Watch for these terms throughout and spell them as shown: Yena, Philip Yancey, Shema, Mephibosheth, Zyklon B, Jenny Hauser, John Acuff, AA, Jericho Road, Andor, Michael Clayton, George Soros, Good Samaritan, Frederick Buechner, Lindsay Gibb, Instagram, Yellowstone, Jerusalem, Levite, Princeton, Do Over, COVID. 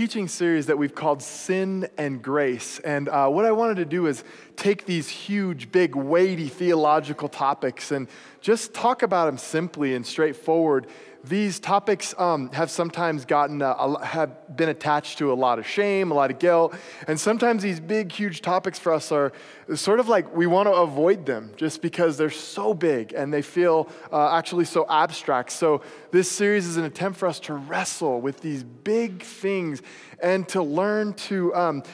teaching series that we've called Sin and Grace. And what I wanted to do is take these huge, big, weighty theological topics and just talk about them simply and straightforward. These topics have sometimes gotten, have been attached to a lot of shame, a lot of guilt, and sometimes these big, huge topics for us are sort of like we want to avoid them just because they're so big and they feel actually so abstract. So this series is an attempt for us to wrestle with these big things and to learn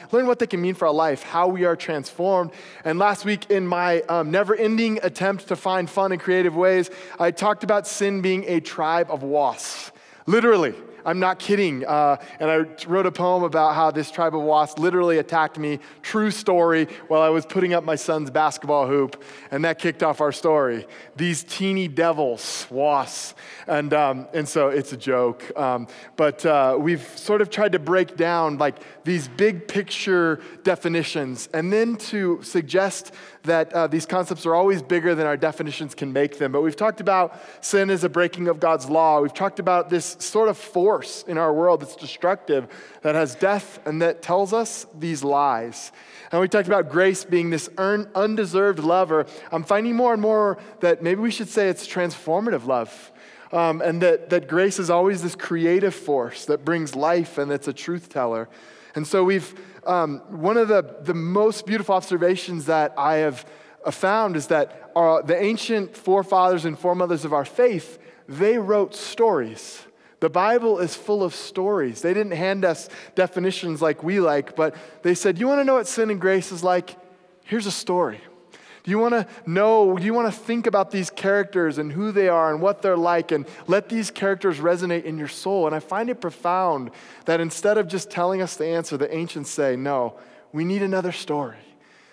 what they can mean for our life, how we are transformed. And last week in my never-ending attempt to find fun and creative ways, I talked about sin being a tribe of wasps. Literally, I'm not kidding. And I wrote a poem about how this tribe of wasps literally attacked me, true story, while I was putting up my son's basketball hoop, and that kicked off our story. These teeny devils, wasps. And so it's a joke. But we've sort of tried to break down like these big picture definitions and then to suggest that these concepts are always bigger than our definitions can make them. But we've talked about sin as a breaking of God's law. We've talked about this sort of force in our world that's destructive, that has death, and that tells us these lies. And we talked about grace being this undeserved lover. I'm finding more and more that maybe we should say it's transformative love. And that grace is always this creative force that brings life and that's a truth teller. And so we've, one of the most beautiful observations that I have found is that the ancient forefathers and foremothers of our faith, they wrote stories. The Bible is full of stories. They didn't hand us definitions like we like, but they said, you want to know what sin and grace is like? Here's a story. Do you want to think about these characters and who they are and what they're like, and let these characters resonate in your soul? And I find it profound that instead of just telling us the answer, the ancients say, no, we need another story.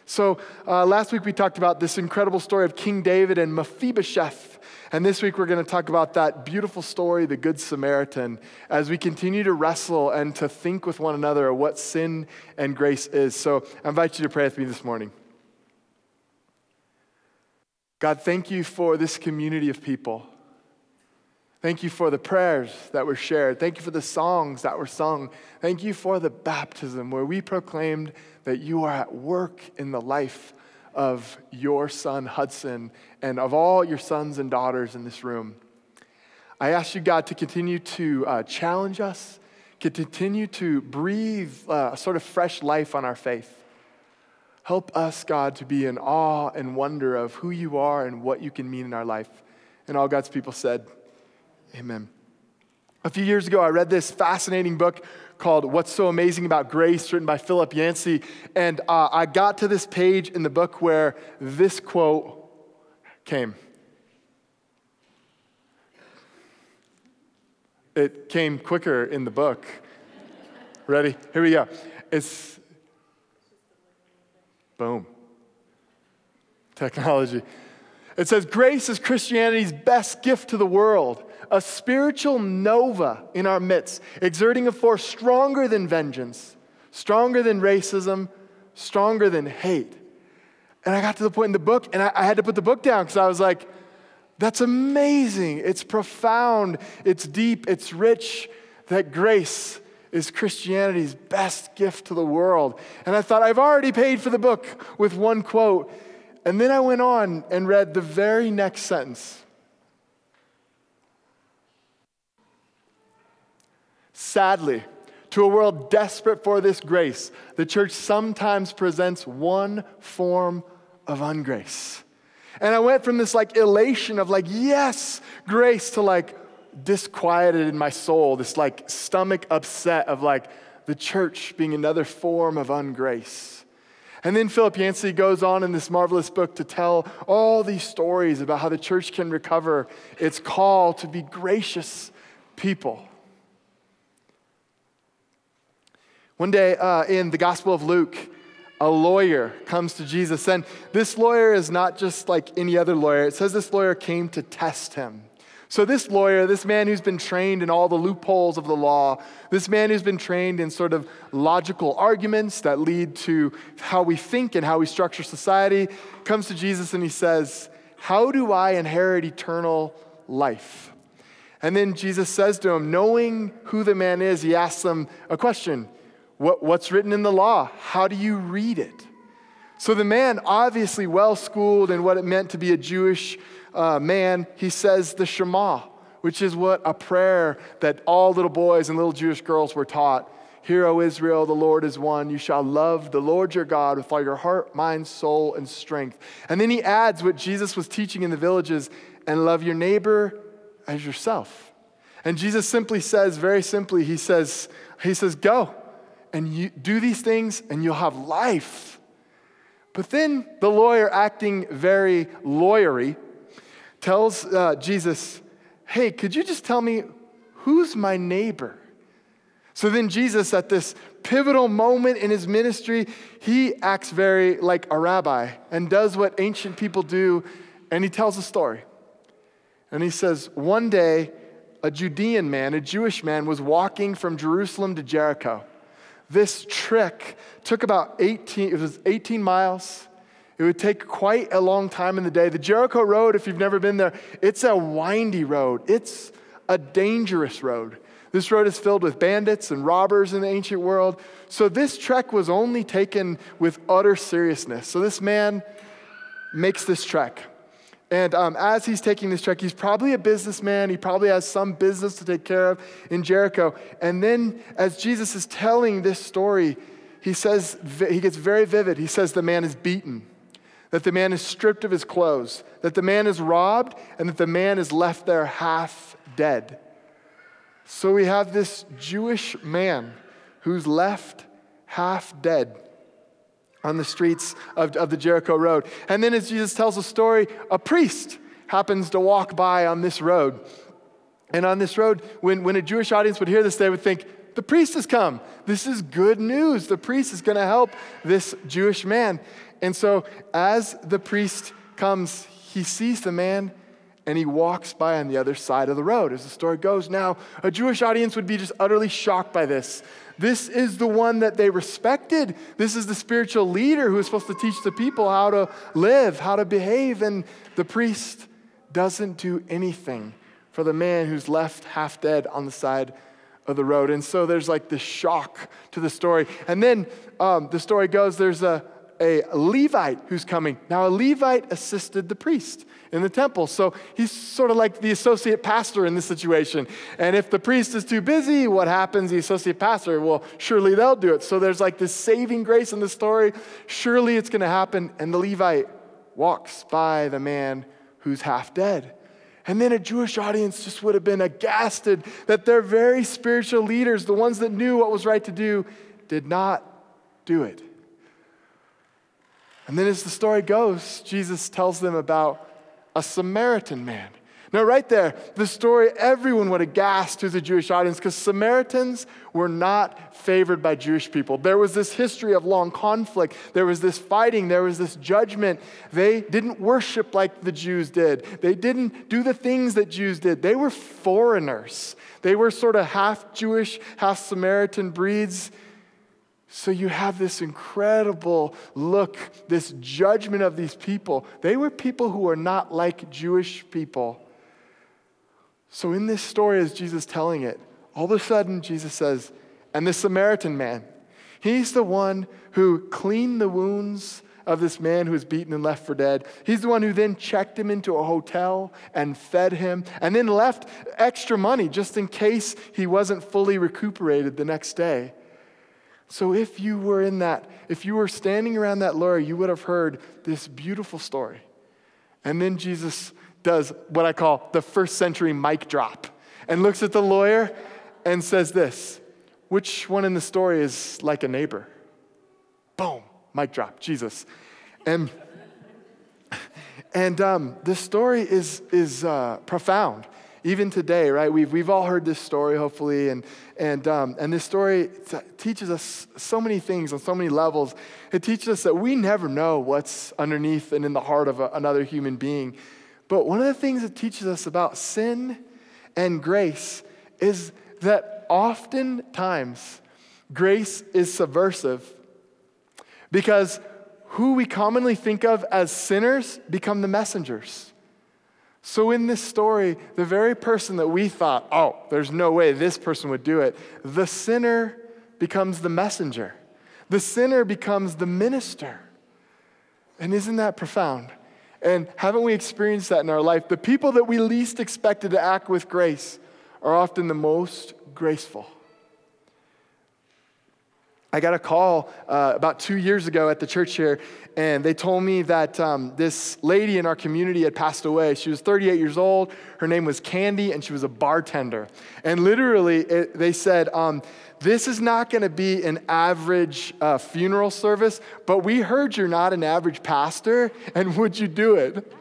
So last week we talked about this incredible story of King David and Mephibosheth. And this week we're going to talk about that beautiful story, the Good Samaritan, as we continue to wrestle and to think with one another of what sin and grace is. So I invite you to pray with me this morning. God, thank you for this community of people. Thank you for the prayers that were shared. Thank you for the songs that were sung. Thank you for the baptism where we proclaimed that you are at work in the life of your son, Hudson, and of all your sons and daughters in this room. I ask you, God, to continue to challenge us, to continue to breathe a sort of fresh life on our faith. Help us, God, to be in awe and wonder of who you are and what you can mean in our life. And all God's people said, amen. A few years ago, I read this fascinating book called What's So Amazing About Grace, written by Philip Yancey. And I got to this page in the book where this quote came. It came quicker in the book. Ready? Here we go. It's boom. Technology. It says, grace is Christianity's best gift to the world, a spiritual nova in our midst, exerting a force stronger than vengeance, stronger than racism, stronger than hate. And I got to the point in the book, and I had to put the book down because I was like, that's amazing. It's profound. It's deep. It's rich. That grace is Christianity's best gift to the world. And I thought, I've already paid for the book with one quote. And then I went on and read the very next sentence. Sadly, to a world desperate for this grace, the church sometimes presents one form of ungrace. And I went from this like elation of like, yes, grace, to like disquieted in my soul, this like stomach upset of like the church being another form of ungrace. And then Philip Yancey goes on in this marvelous book to tell all these stories about how the church can recover its call to be gracious people. One day in the Gospel of Luke, a lawyer comes to Jesus. And this lawyer is not just like any other lawyer. It says this lawyer came to test him. So this lawyer, this man who's been trained in all the loopholes of the law, this man who's been trained in sort of logical arguments that lead to how we think and how we structure society, comes to Jesus and he says, how do I inherit eternal life? And then Jesus says to him, knowing who the man is, he asks him a question. What's written in the law? How do you read it? So the man, obviously well-schooled in what it meant to be a Jewish man, he says the Shema, which is what a prayer that all little boys and little Jewish girls were taught. Hear, O Israel, the Lord is one. You shall love the Lord your God with all your heart, mind, soul, and strength. And then he adds what Jesus was teaching in the villages, and love your neighbor as yourself. And Jesus simply says, very simply, he says, go and you do these things and you'll have life. But then the lawyer, acting very lawyery, tells Jesus, hey, could you just tell me who's my neighbor? So then Jesus, at this pivotal moment in his ministry, he acts very like a rabbi and does what ancient people do, and he tells a story. And he says, one day, a Judean man, a Jewish man, was walking from Jerusalem to Jericho. This trek took about 18 miles. It would take quite a long time in the day. The Jericho Road, if you've never been there, it's a windy road. It's a dangerous road. This road is filled with bandits and robbers in the ancient world. So this trek was only taken with utter seriousness. So this man makes this trek. And as he's taking this trek, he's probably a businessman. He probably has some business to take care of in Jericho. And then as Jesus is telling this story, he says, he gets very vivid. He says the man is beaten, that the man is stripped of his clothes, that the man is robbed, and that the man is left there half dead. So we have this Jewish man who's left half dead on the streets of the Jericho Road. And then as Jesus tells the story, a priest happens to walk by on this road. And on this road, when a Jewish audience would hear this, they would think, the priest has come. This is good news. The priest is going to help this Jewish man. And so as the priest comes, he sees the man and he walks by on the other side of the road. As the story goes, now a Jewish audience would be just utterly shocked by this. This is the one that they respected. This is the spiritual leader who is supposed to teach the people how to live, how to behave, and the priest doesn't do anything for the man who's left half dead on the side of the road. And so there's like this shock to the story. And then the story goes, there's a Levite who's coming. Now, a Levite assisted the priest in the temple. So he's sort of like the associate pastor in this situation. And if the priest is too busy, what happens? The associate pastor, well, surely they'll do it. So there's like this saving grace in the story. Surely it's going to happen. And the Levite walks by the man who's half dead. And then a Jewish audience just would have been aghast that their very spiritual leaders, the ones that knew what was right to do, did not do it. And then as the story goes, Jesus tells them about a Samaritan man. Now right there, the story, everyone would have gasped who's a Jewish audience because Samaritans were not favored by Jewish people. There was this history of long conflict. There was this fighting. There was this judgment. They didn't worship like the Jews did. They didn't do the things that Jews did. They were foreigners. They were sort of half Jewish, half Samaritan breeds. So you have this incredible look, this judgment of these people. They were people who are not like Jewish people. So in this story, as Jesus telling it, all of a sudden Jesus says, and the Samaritan man, he's the one who cleaned the wounds of this man who was beaten and left for dead. He's the one who then checked him into a hotel and fed him and then left extra money just in case he wasn't fully recuperated the next day. So if you were standing around that lawyer, you would have heard this beautiful story. And then Jesus does what I call the first century mic drop and looks at the lawyer and says this, which one in the story is like a neighbor? Boom, mic drop, Jesus. And this story is profound. Even today, right? We've all heard this story, hopefully, and this story teaches us so many things on so many levels. It teaches us that we never know what's underneath and in the heart of another human being. But one of the things it teaches us about sin and grace is that oftentimes grace is subversive because who we commonly think of as sinners become the messengers. So in this story, the very person that we thought, oh, there's no way this person would do it, the sinner becomes the messenger. The sinner becomes the minister. And isn't that profound? And haven't we experienced that in our life? The people that we least expected to act with grace are often the most graceful. I got a call about 2 years ago at the church here, and they told me that this lady in our community had passed away. She was 38 years old. Her name was Candy, and she was a bartender. And literally, they said, this is not going to be an average funeral service, but we heard you're not an average pastor, and would you do it?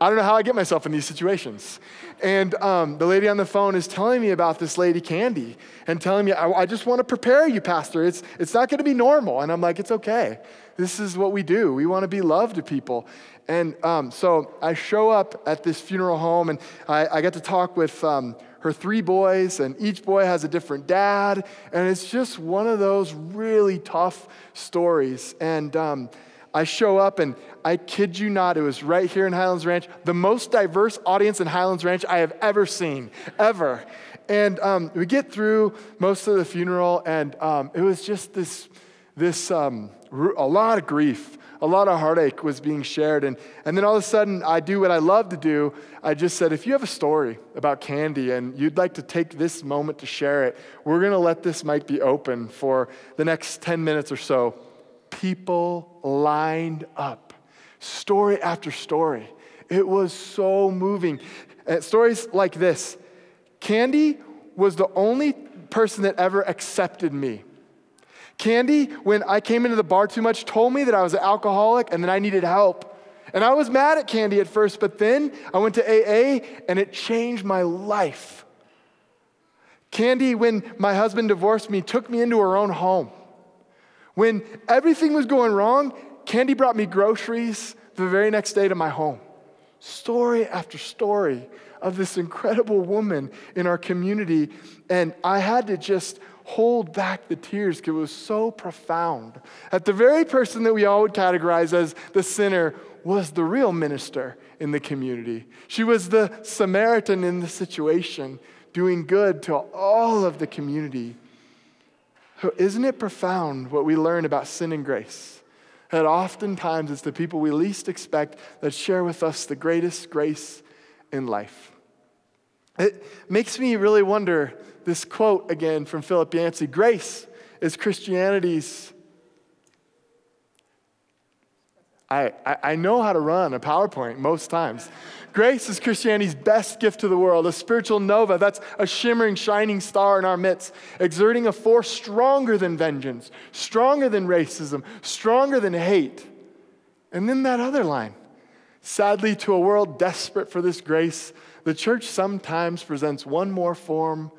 I don't know how I get myself in these situations. And the lady on the phone is telling me about this lady, Candy, and telling me, I just want to prepare you, Pastor. It's not going to be normal. And I'm like, it's okay. This is what we do. We want to be love to people. And so I show up at this funeral home, and I get to talk with her three boys, and each boy has a different dad. And it's just one of those really tough stories. And I show up, and I kid you not, it was right here in Highlands Ranch, the most diverse audience in Highlands Ranch I have ever seen, ever. And we get through most of the funeral, and it was just this a lot of grief, a lot of heartache was being shared. And then all of a sudden, I do what I love to do. I just said, if you have a story about Candy and you'd like to take this moment to share it, we're going to let this mic be open for the next 10 minutes or so. People lined up, story after story. It was so moving. And stories like this. Candy was the only person that ever accepted me. Candy, when I came into the bar too much, told me that I was an alcoholic and that I needed help. And I was mad at Candy at first, but then I went to AA and it changed my life. Candy, when my husband divorced me, took me into her own home. When everything was going wrong, Candy brought me groceries the very next day to my home. Story after story of this incredible woman in our community. And I had to just hold back the tears because it was so profound. That the very person that we all would categorize as the sinner was the real minister in the community. She was the Samaritan in the situation, doing good to all of the community. So isn't it profound what we learn about sin and grace? That oftentimes it's the people we least expect that share with us the greatest grace in life. It makes me really wonder, this quote again from Philip Yancey, grace is Christianity's... I know how to run a PowerPoint most times. Grace is Christianity's best gift to the world, a spiritual nova that's a shimmering, shining star in our midst, exerting a force stronger than vengeance, stronger than racism, stronger than hate. And then that other line, sadly, to a world desperate for this grace, the church sometimes presents one more form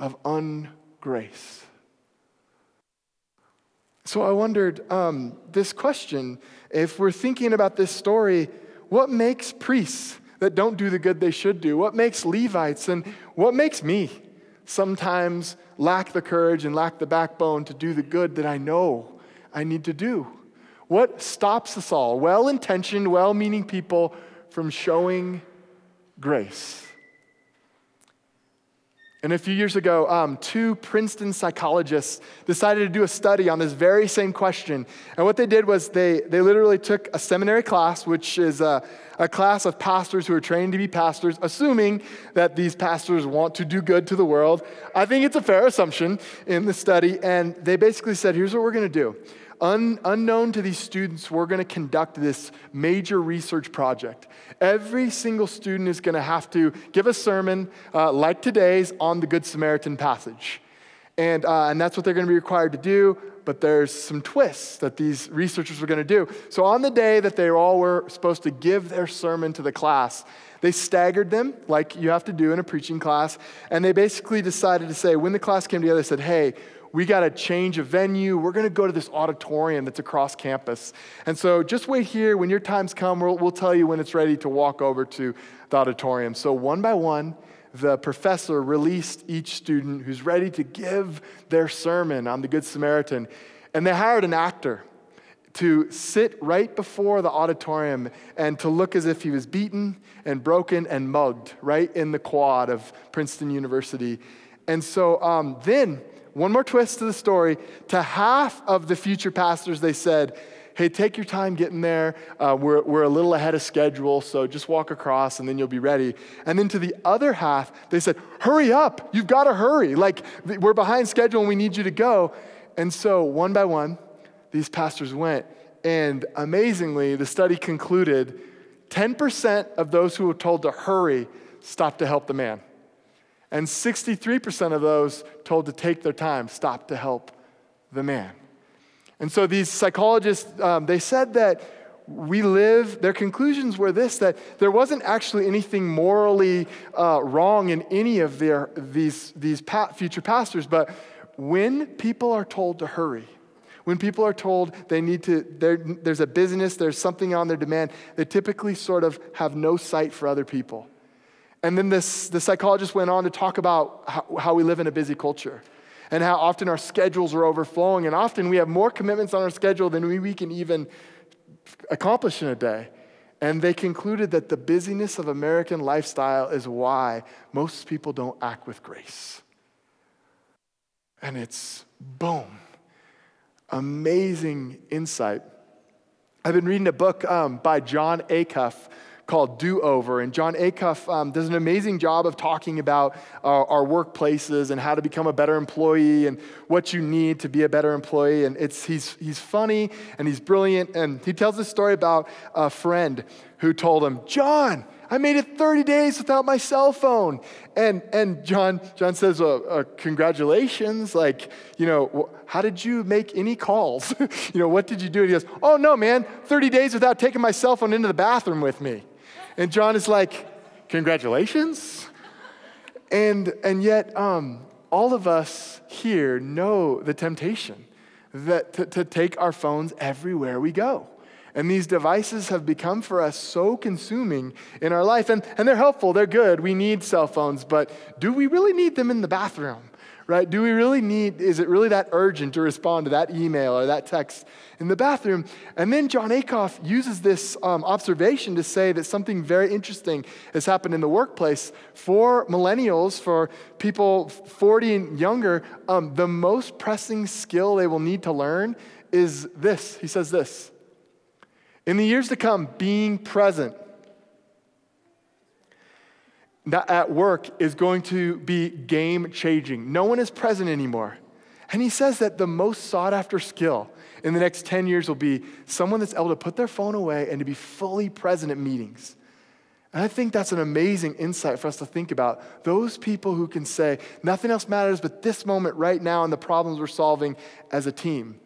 of ungrace. So I wondered this question, if we're thinking about this story, what makes priests that don't do the good they should do? What makes Levites and what makes me sometimes lack the courage and lack the backbone to do the good that I know I need to do? What stops us all, well-intentioned, well-meaning people, from showing grace? And a few years ago, two Princeton psychologists decided to do a study on this very same question. And what they did was they literally took a seminary class, which is a class of pastors who are trained to be pastors, assuming that these pastors want to do good to the world. I think it's a fair assumption in the study. And they basically said, here's what we're going to do. Unknown to these students, we're going to conduct this major research project. Every single student is going to have to give a sermon like today's on the Good Samaritan passage. And that's what they're going to be required to do, but there's some twists that these researchers were going to do. So on the day that they all were supposed to give their sermon to the class, they staggered them like you have to do in a preaching class, and they basically decided to say, when the class came together, they said, hey, we got to change a venue. We're going to go to this auditorium that's across campus. And so just wait here. When your time's come, we'll tell you when it's ready to walk over to the auditorium. So one by one, the professor released each student who's ready to give their sermon on the Good Samaritan. And they hired an actor to sit right before the auditorium and to look as if he was beaten and broken and mugged right in the quad of Princeton University. And so then, one more twist to the story, to half of the future pastors, they said, hey, take your time getting there. We're a little ahead of schedule, so just walk across and then you'll be ready. And then to the other half, they said, hurry up, you've got to hurry. Like, we're behind schedule and we need you to go. And so one by one, these pastors went. And amazingly, the study concluded 10% of those who were told to hurry stopped to help the man. And 63% of those told to take their time stopped to help the man. And so these psychologists, they said that their conclusions were this, that there wasn't actually anything morally wrong in any of these future pastors, but when people are told to hurry, when people are told they need to, there's a business, there's something on their demand, they typically sort of have no sight for other people. And then the psychologist went on to talk about how we live in a busy culture, and how often our schedules are overflowing, and often we have more commitments on our schedule than we can even accomplish in a day. And they concluded that the busyness of American lifestyle is why most people don't act with grace. And it's, boom, amazing insight. I've been reading a book by John Acuff called Do Over. And John Acuff does an amazing job of talking about our workplaces and how to become a better employee and what you need to be a better employee. And he's funny and he's brilliant. And he tells this story about a friend who told him, John, I made it 30 days without my cell phone. And John says, congratulations. Like, you know, how did you make any calls? You know, what did you do? And he goes, oh no, man, 30 days without taking my cell phone into the bathroom with me. And John is like, congratulations. And yet all of us here know the temptation that to take our phones everywhere we go. And these devices have become for us so consuming in our life. And they're helpful, they're good, we need cell phones, but do we really need them in the bathroom, right? Do we really need, is it really that urgent to respond to that email or that text in the bathroom? And then John Acuff uses this observation to say that something very interesting has happened in the workplace. For millennials, for people 40 and younger, the most pressing skill they will need to learn is this. He says this: in the years to come, being present at work is going to be game-changing. No one is present anymore. And he says that the most sought-after skill in the next 10 years will be someone that's able to put their phone away and to be fully present at meetings. And I think that's an amazing insight for us to think about. Those people who can say, nothing else matters but this moment right now and the problems we're solving as a team.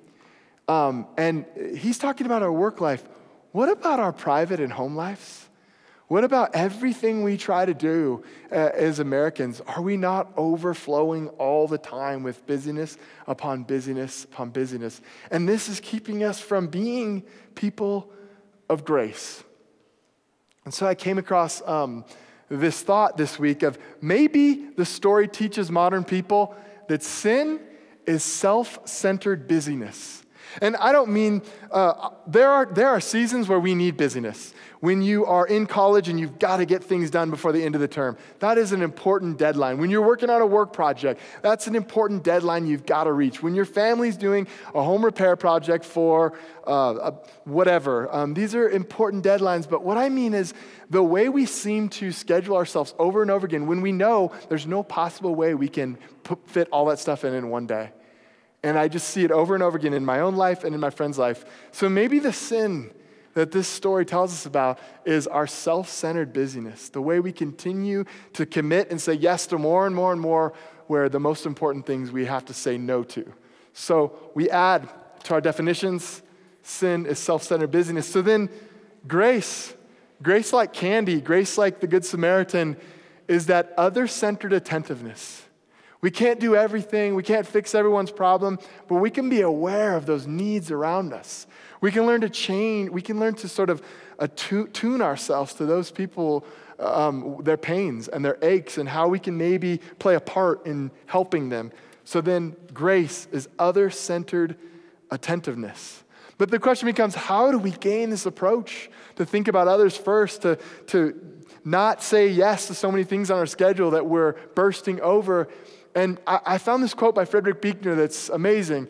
And he's talking about our work life. What about our private and home lives? What about everything we try to do as Americans? Are we not overflowing all the time with busyness upon busyness upon busyness? And this is keeping us from being people of grace. And so I came across this thought this week of maybe the story teaches modern people that sin is self-centered busyness. And I don't mean, there are seasons where we need busyness. When you are in college and you've got to get things done before the end of the term, that is an important deadline. When you're working on a work project, that's an important deadline you've got to reach. When your family's doing a home repair project for whatever, these are important deadlines. But what I mean is the way we seem to schedule ourselves over and over again when we know there's no possible way we can fit all that stuff in one day. And I just see it over and over again in my own life and in my friend's life. So maybe the sin that this story tells us about is our self-centered busyness, the way we continue to commit and say yes to more and more and more, where the most important things we have to say no to. So we add to our definitions, sin is self-centered busyness. So then grace like candy, grace like the Good Samaritan, is that other-centered attentiveness. We can't do everything. We can't fix everyone's problem, but we can be aware of those needs around us. We can learn to change. We can learn to sort of tune ourselves to those people, their pains and their aches, and how we can maybe play a part in helping them. So then grace is other-centered attentiveness. But the question becomes, how do we gain this approach to think about others first, to not say yes to so many things on our schedule that we're bursting over? And I found this quote by Frederick Buechner that's amazing.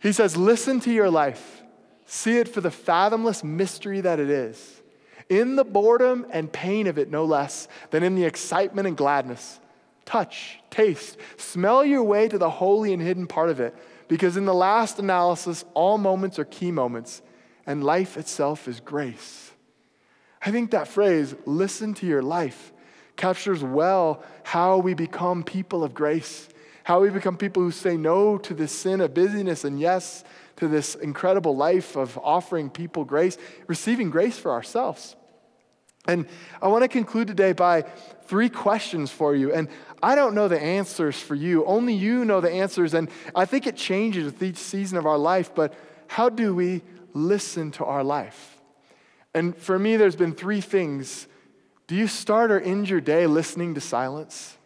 He says, "Listen to your life. See it for the fathomless mystery that it is, in the boredom and pain of it no less than in the excitement and gladness. Touch, taste, smell your way to the holy and hidden part of it, because in the last analysis, all moments are key moments, and life itself is grace." I think that phrase, "listen to your life," captures well how we become people of grace, how we become people who say no to this sin of busyness and yes to this incredible life of offering people grace, receiving grace for ourselves. And I want to conclude today by three questions for you. And I don't know the answers for you. Only you know the answers. And I think it changes with each season of our life. But how do we listen to our life? And for me, there's been three things. Do you start or end your day listening to silence?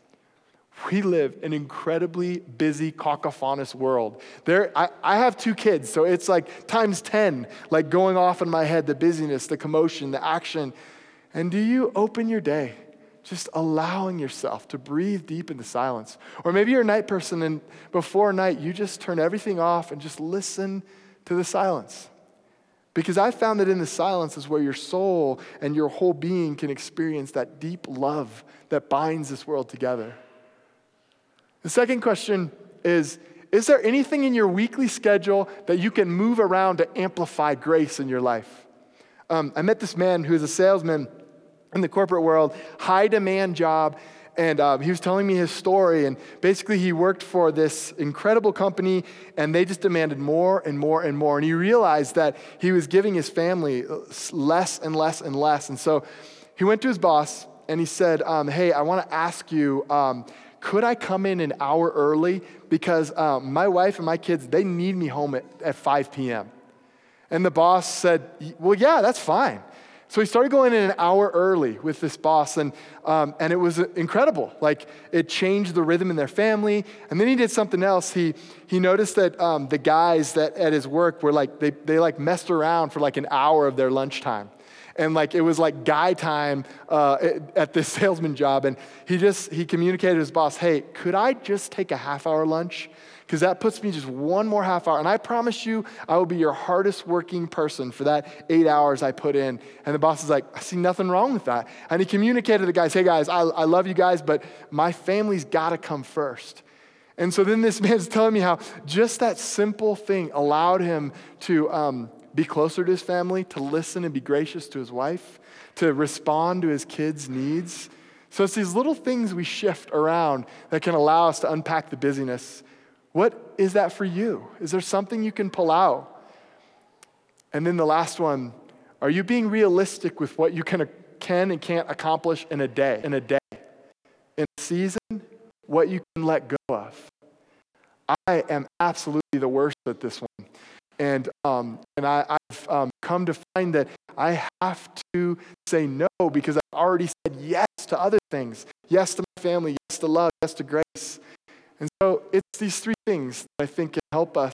We live an incredibly busy, cacophonous world. I have two kids, so it's like times 10, like going off in my head, the busyness, the commotion, the action. And do you open your day just allowing yourself to breathe deep into silence? Or maybe you're a night person, and before night, you just turn everything off and just listen to the silence. Because I found that in the silence is where your soul and your whole being can experience that deep love that binds this world together. The second question is there anything in your weekly schedule that you can move around to amplify grace in your life? I met this man who is a salesman in the corporate world, high demand job, and he was telling me his story, and basically he worked for this incredible company, and they just demanded more and more and more, and he realized that he was giving his family less and less and less, and so he went to his boss, and he said, hey, I want to ask you, could I come in an hour early? Because my wife and my kids, they need me home at 5 p.m. And the boss said, well, yeah, that's fine. So he started going in an hour early with this boss, and it was incredible. Like, it changed the rhythm in their family. And then he did something else. He noticed that the guys that at his work were like, they like messed around for like an hour of their lunchtime. And like, it was like guy time at this salesman job. And he communicated to his boss, hey, could I just take a half hour lunch? Because that puts me just one more half hour. And I promise you, I will be your hardest working person for that 8 hours I put in. And the boss is like, I see nothing wrong with that. And he communicated to the guys, hey guys, I love you guys, but my family's gotta come first. And so then this man's telling me how just that simple thing allowed him to be closer to his family, to listen and be gracious to his wife, to respond to his kids' needs. So it's these little things we shift around that can allow us to unpack the busyness. What is that for you? Is there something you can pull out? And then the last one, are you being realistic with what you can and can't accomplish in a day? In a season, what you can let go of. I am absolutely the worst at this one. And I've come to find that I have to say no because I've already said yes to other things. Yes to my family, yes to love, yes to grace. And so it's these three things that I think can help us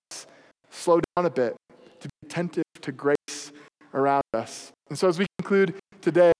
slow down a bit, to be attentive to grace around us. And so as we conclude today,